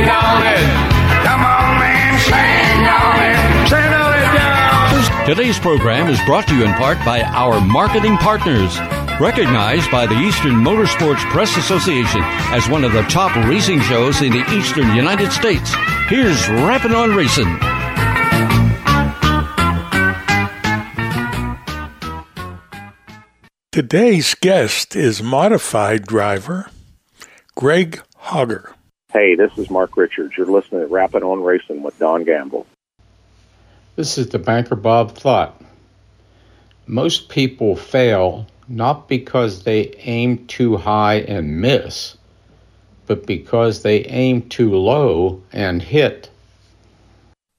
Sing on it. Come on, man, sing on it. Sing on it down. Today's program is brought to you in part by our marketing partners, recognized by the Eastern Motorsports Press Association as one of the top racing shows in the Eastern United States. Here's Rappin' on Racing. Today's guest is modified driver Greg Hogger. Hey, this is Mark Richards. You're listening to Rappin' on Racing with Don Gamble. This is the banker Bob Thott. Most people fail not because they aim too high and miss, but because they aim too low and hit.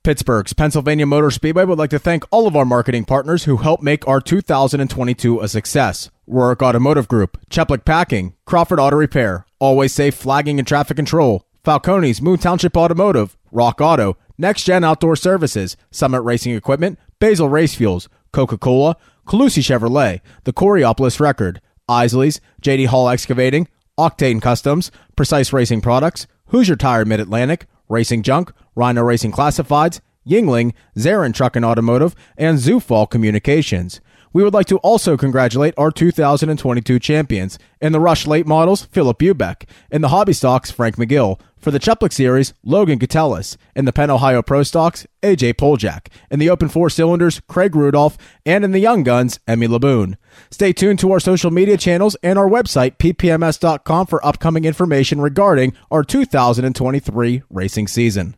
Pittsburgh's Pennsylvania Motor Speedway would like to thank all of our marketing partners who helped make our 2022 a success. Rurik Automotive Group, Cheplik Packing, Crawford Auto Repair, Always Safe Flagging and Traffic Control, Falcone's, Moon Township Automotive, Rock Auto, Next Gen Outdoor Services, Summit Racing Equipment, Basil Race Fuels, Coca-Cola, Calucci Chevrolet, The Coriopolis Record, Isley's, JD Hall Excavating, Octane Customs, Precise Racing Products, Hoosier Tire Mid-Atlantic, Racing Junk, Rhino Racing Classifieds, Yingling, Zarin Truck and Automotive, and Zufall Communications. We would like to also congratulate our 2022 champions in the Rush Late Models, Philip Ubeck, in the Hobby Stocks, Frank McGill, for the Cheplik Series, Logan Catellis, in the Penn Ohio Pro Stocks, AJ Poljak, in the Open Four Cylinders, Craig Rudolph, and in the Young Guns, Emmy Laboon. Stay tuned to our social media channels and our website, ppms.com, for upcoming information regarding our 2023 racing season.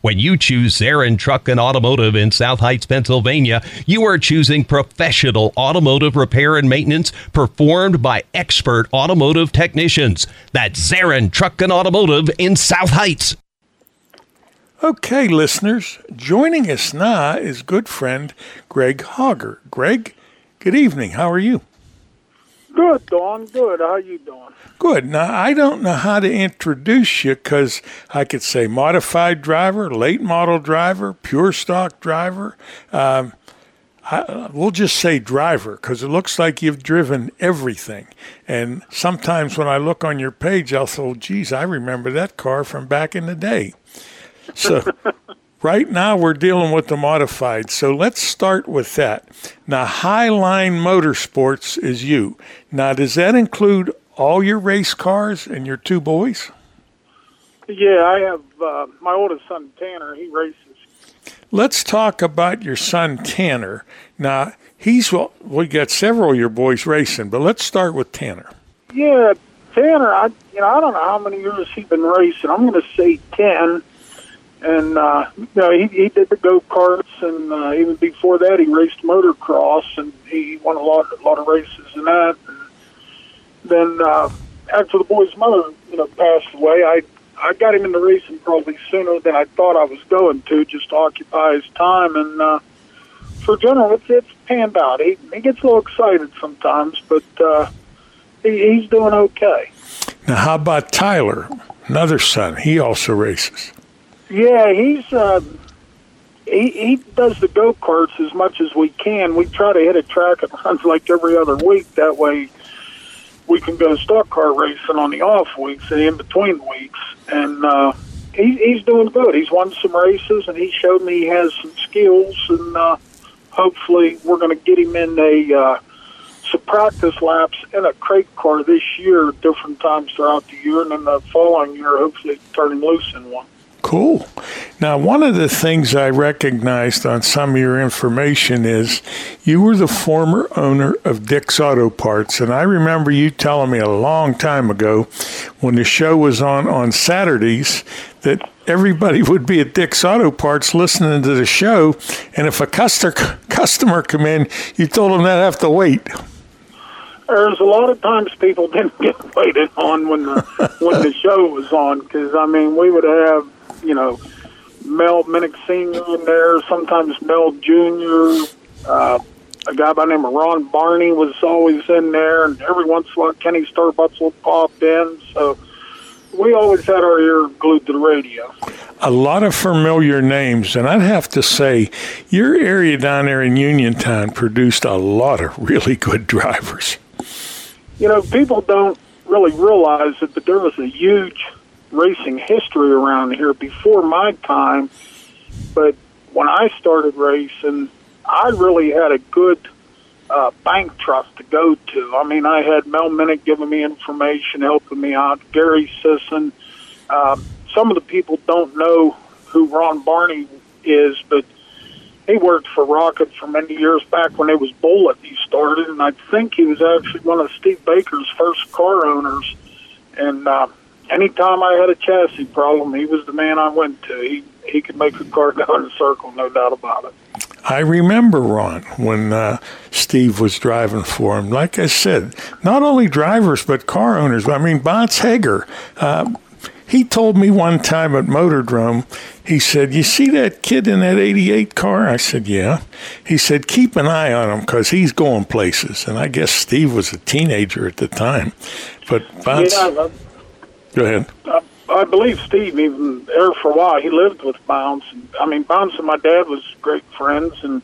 When you choose Zarin Truck and Automotive in South Heights, Pennsylvania, you are choosing professional automotive repair and maintenance performed by expert automotive technicians. That's Zarin Truck and Automotive in South Heights. Okay, listeners, joining us now is good friend Greg Hogger. Greg, good evening. How are you? Good, Don. Good. How you doing? Good. Now, I don't know how to introduce you because I could say modified driver, late model driver, pure stock driver. We'll just say driver because it looks like you've driven everything. And sometimes when I look on your page, I'll say, oh, geez, I remember that car from back in the day. So right now we're dealing with the modified. So let's start with that. Now, Highline Motorsports is you. Now, does that include all your race cars and your two boys? Yeah, I have my oldest son, Tanner. He races. Let's talk about your son, Tanner. Now, we got several of your boys racing, but let's start with Tanner. Yeah, Tanner, I don't know how many years he's been racing. I'm going to say 10. And, he did the go-karts, and even before that, he raced motocross, and he won a lot of races in that. And then, after the boy's mother, passed away, I got him into racing probably sooner than I thought I was going to, just to occupy his time. And, for general, it's panned out. He gets a little excited sometimes, but, he's doing okay. Now, how about Tyler, another son? He also races. Yeah, he's he does the go-karts as much as we can. We try to hit a track and runs like every other week. That way we can go stock car racing on the off weeks and in between weeks. And he's doing good. He's won some races, and he showed me he has some skills. And hopefully we're going to get him in some practice laps in a crate car this year, different times throughout the year. And then the following year, hopefully turn him loose in one. Cool. Now, one of the things I recognized on some of your information is you were the former owner of Dick's Auto Parts, and I remember you telling me a long time ago when the show was on Saturdays that everybody would be at Dick's Auto Parts listening to the show, and if a customer come in, you told them they'd have to wait. There's a lot of times people didn't get waited on when the show was on, because, I mean, we would have, you know, Mel Minnick Sr. in there, sometimes Mel Jr., a guy by the name of Ron Barney was always in there, and every once in a while Kenny Starbucks will pop in, so we always had our ear glued to the radio. A lot of familiar names, and I'd have to say, your area down there in Uniontown produced a lot of really good drivers. You know, people don't really realize it, but there was a huge racing history around here before my time. But when I started racing, I really had a good bank trust to go to. I mean, I had Mel Minnick giving me information, helping me out, Gary Sisson. Some of the people don't know who Ron Barney is, but he worked for Rocket for many years back when it was Bullitt he started, and I think he was actually one of Steve Baker's first car owners. And anytime I had a chassis problem, he was the man I went to. He could make a car go in a circle, no doubt about it. I remember Ron when Steve was driving for him. Like I said, not only drivers but car owners. I mean, Bots Hager, he told me one time at Motordrome, he said, "You see that kid in that 88 car?" I said, "Yeah." He said, "Keep an eye on him because he's going places." And I guess Steve was a teenager at the time. But Bots, yeah, go ahead. I believe Steve, even there for a while, he lived with Bounce. I mean, Bounce and my dad was great friends, and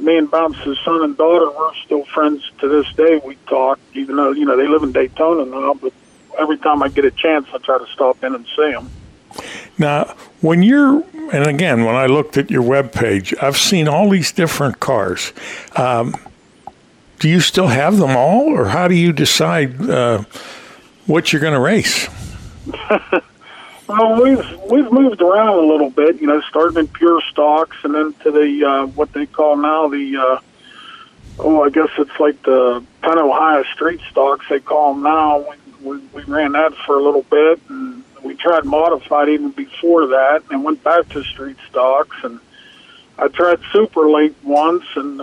me and Bounce's son and daughter were still friends to this day. We talk, even though, you know, they live in Daytona now, but every time I get a chance, I try to stop in and see them. Now, when you're, and again, when I looked at your webpage, I've seen all these different cars. Do you still have them all, or how do you decide what you're going to race? Well, we've moved around a little bit, you know, starting in pure stocks and then to the what they call now the I guess it's like the Penn Ohio street stocks they call them now. We ran that for a little bit, and we tried modified even before that, and went back to street stocks. And I tried super late once, and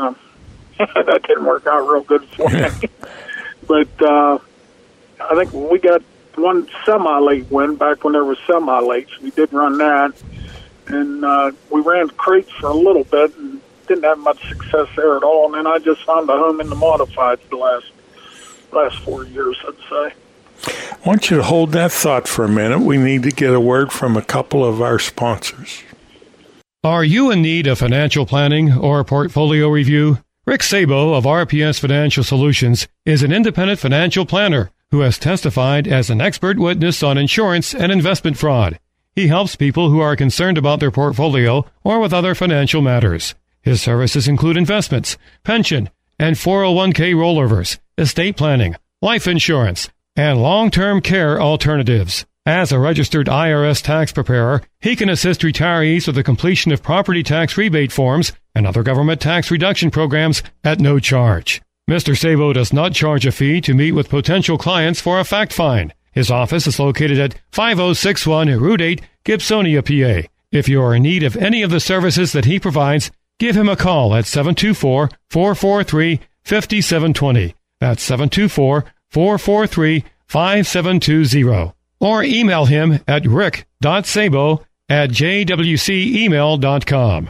that didn't work out real good for me. But I think we got one semi-late win back when there were semi-lates. We did run that, and we ran crates for a little bit and didn't have much success there at all. And then I just found a home in the modified for the last 4 years, I'd say. I want you to hold that thought for a minute. We need to get a word from a couple of our sponsors. Are you in need of financial planning or portfolio review? Rick Sabo of RPS Financial Solutions is an independent financial planner who has testified as an expert witness on insurance and investment fraud. He helps people who are concerned about their portfolio or with other financial matters. His services include investments, pension, and 401k rollovers, estate planning, life insurance, and long-term care alternatives. As a registered IRS tax preparer, he can assist retirees with the completion of property tax rebate forms and other government tax reduction programs at no charge. Mr. Sabo does not charge a fee to meet with potential clients for a fact find. His office is located at 5061 Route 8, Gibsonia, PA. If you are in need of any of the services that he provides, give him a call at 724-443-5720. That's 724-443-5720. Or email him at rick.sabo@jwcemail.com.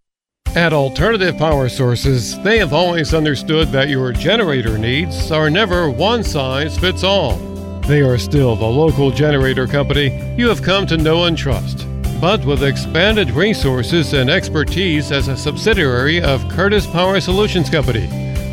At Alternative Power Sources, they have always understood that your generator needs are never one size fits all. They are still the local generator company you have come to know and trust, but with expanded resources and expertise as a subsidiary of Curtis Power Solutions Company,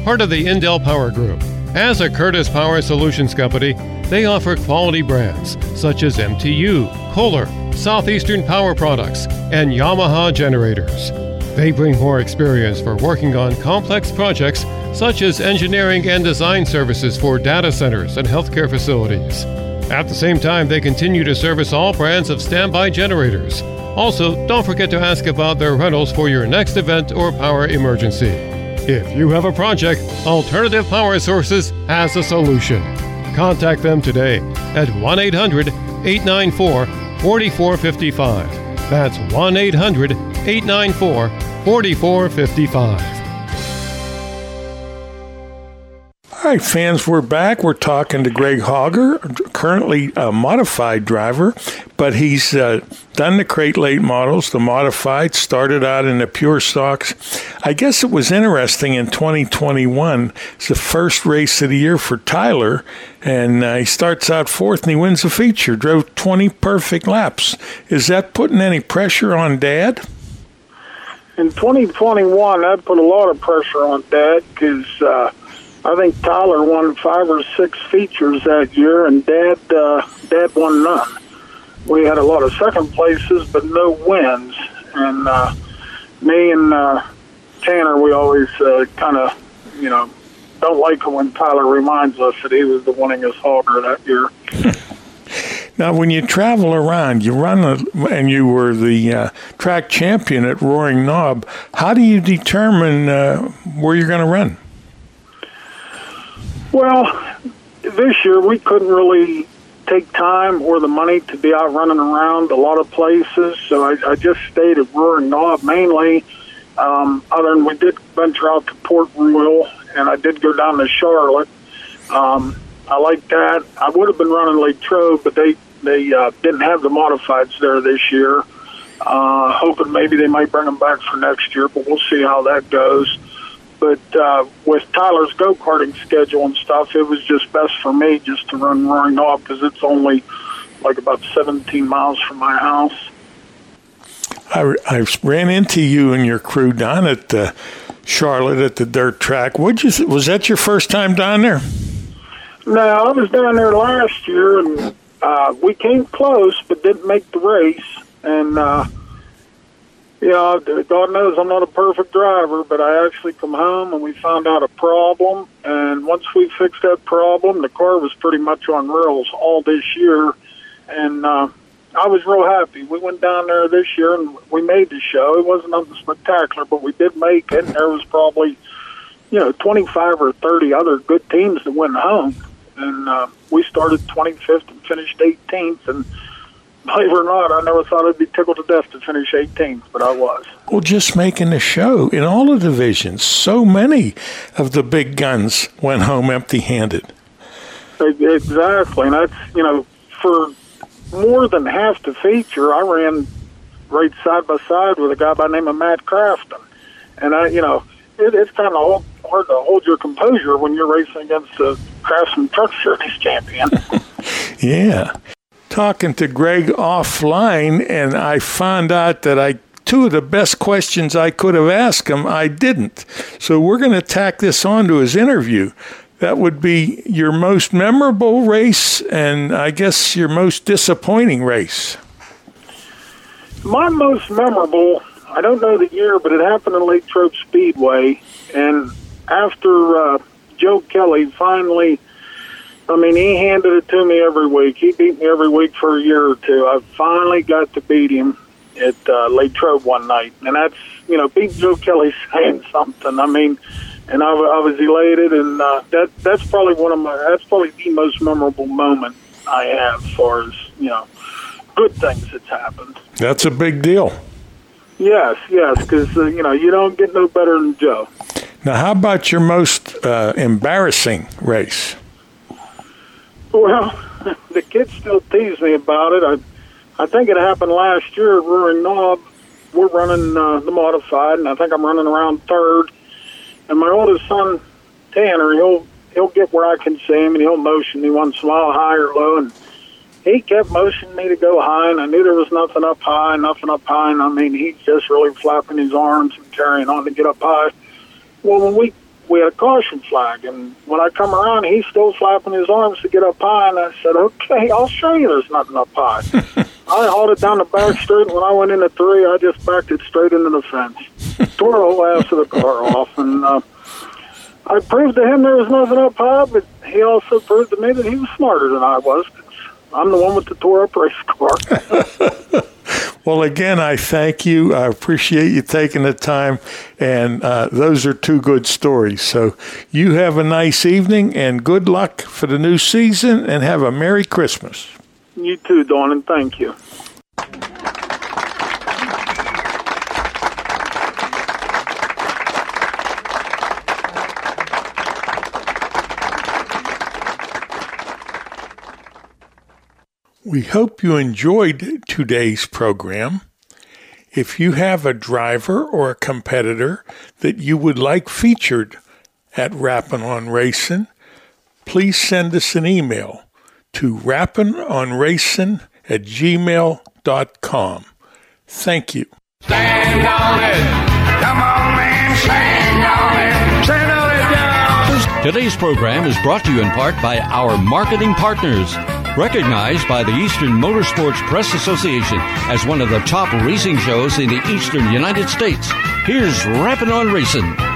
part of the Indel Power Group. As a Curtis Power Solutions Company, They offer quality brands such as MTU, Kohler, Southeastern Power Products, and Yamaha generators. They bring more experience for working on complex projects such as engineering and design services for data centers and healthcare facilities. At the same time, they continue to service all brands of standby generators. Also, don't forget to ask about their rentals for your next event or power emergency. If you have a project, Alternative Power Sources has a solution. Contact them today at 1-800-894-4455. That's 1-800-894-4455. All right, fans, we're back. We're talking to Greg Hogger, currently a modified driver, but he's done the crate late models, the modified, started out in the pure stocks. I guess it was interesting in 2021. It's the first race of the year for Tyler, and he starts out fourth and he wins the feature, drove 20 perfect laps. Is that putting any pressure on Dad? In 2021, that put a lot of pressure on Dad because I think Tyler won 5 or 6 features that year, and Dad won none. We had a lot of second places, but no wins. And me and Tanner, we always kind of, don't like it when Tyler reminds us that he was the winningest hogger that year. Now, when you travel around, you run, and you were the track champion at Roaring Knob. How do you determine where you're going to run? Well, this year we couldn't really take time or the money to be out running around a lot of places, so I just stayed at Roaring Knob mainly, other than we did venture out to Port Royal, and I did go down to Charlotte. I like that. I would have been running Latrobe, but they didn't have the modifieds there this year, hoping maybe they might bring them back for next year, but we'll see how that goes. But with Tyler's go-karting schedule and stuff, it was just best for me just to run Roaring Knob because it's only like about 17 miles from my house. I ran into you and your crew down at Charlotte at the dirt track. Was that your first time down there? No, I was down there last year, and we came close but didn't make the race. And God knows I'm not a perfect driver, but I actually come home and we found out a problem. And once we fixed that problem, the car was pretty much on rails all this year. And I was real happy. We went down there this year and we made the show. It wasn't nothing spectacular, but we did make it. And there was probably, 25 or 30 other good teams that went home. And we started 25th and finished 18th. And believe it or not, I never thought I'd be tickled to death to finish 18th, but I was. Well, just making a show in all the divisions. So many of the big guns went home empty-handed. Exactly, and that's, for more than half the feature, I ran right side by side with a guy by the name of Matt Crafton. And I, it's kind of hard to hold your composure when you're racing against the Craftsman Truck Series champion. Yeah. Talking to Greg offline, and I found out that two of the best questions I could have asked him, I didn't. So we're going to tack this on to his interview. That would be your most memorable race and, I guess, your most disappointing race. My most memorable, I don't know the year, but it happened in Latrobe Speedway. And after Joe Kelly finally... he handed it to me every week. He beat me every week for a year or two. I finally got to beat him at Latrobe one night. And that's, beat Joe Kelly saying something. And I was elated. And that's probably the most memorable moment I have as far as, good things that's happened. That's a big deal. Yes, because, you don't get no better than Joe. Now, how about your most embarrassing race? Well, the kids still tease me about it. I think it happened last year at Roaring Knob. We're running the modified, and I think I'm running around third. And my oldest son, Tanner, he'll get where I can see him, and he'll motion me once in a while, high or low. And he kept motioning me to go high, and I knew there was nothing up high. And, he's just really flapping his arms and carrying on to get up high. Well, when we we had a caution flag, and when I come around, he's still flapping his arms to get up high, and I said, okay, I'll show you there's nothing up high. I hauled it down the back street, and when I went into three, I just backed it straight into the fence. Tore the last of the car off, and I proved to him there was nothing up high, but he also proved to me that he was smarter than I was, because I'm the one with the tore-up race car. Well, again, I thank you. I appreciate you taking the time, and those are two good stories. So you have a nice evening, and good luck for the new season, and have a Merry Christmas. You too, Dawn, and thank you. We hope you enjoyed today's program. If you have a driver or a competitor that you would like featured at Rappin' on Racin', please send us an email to rappinonracin@gmail.com. Thank you. Stand on it. Come on, man. Stand on it. Stand on it now. Today's program is brought to you in part by our marketing partners, recognized by the Eastern Motorsports Press Association as one of the top racing shows in the Eastern United States. Here's Rappin' on Racin'.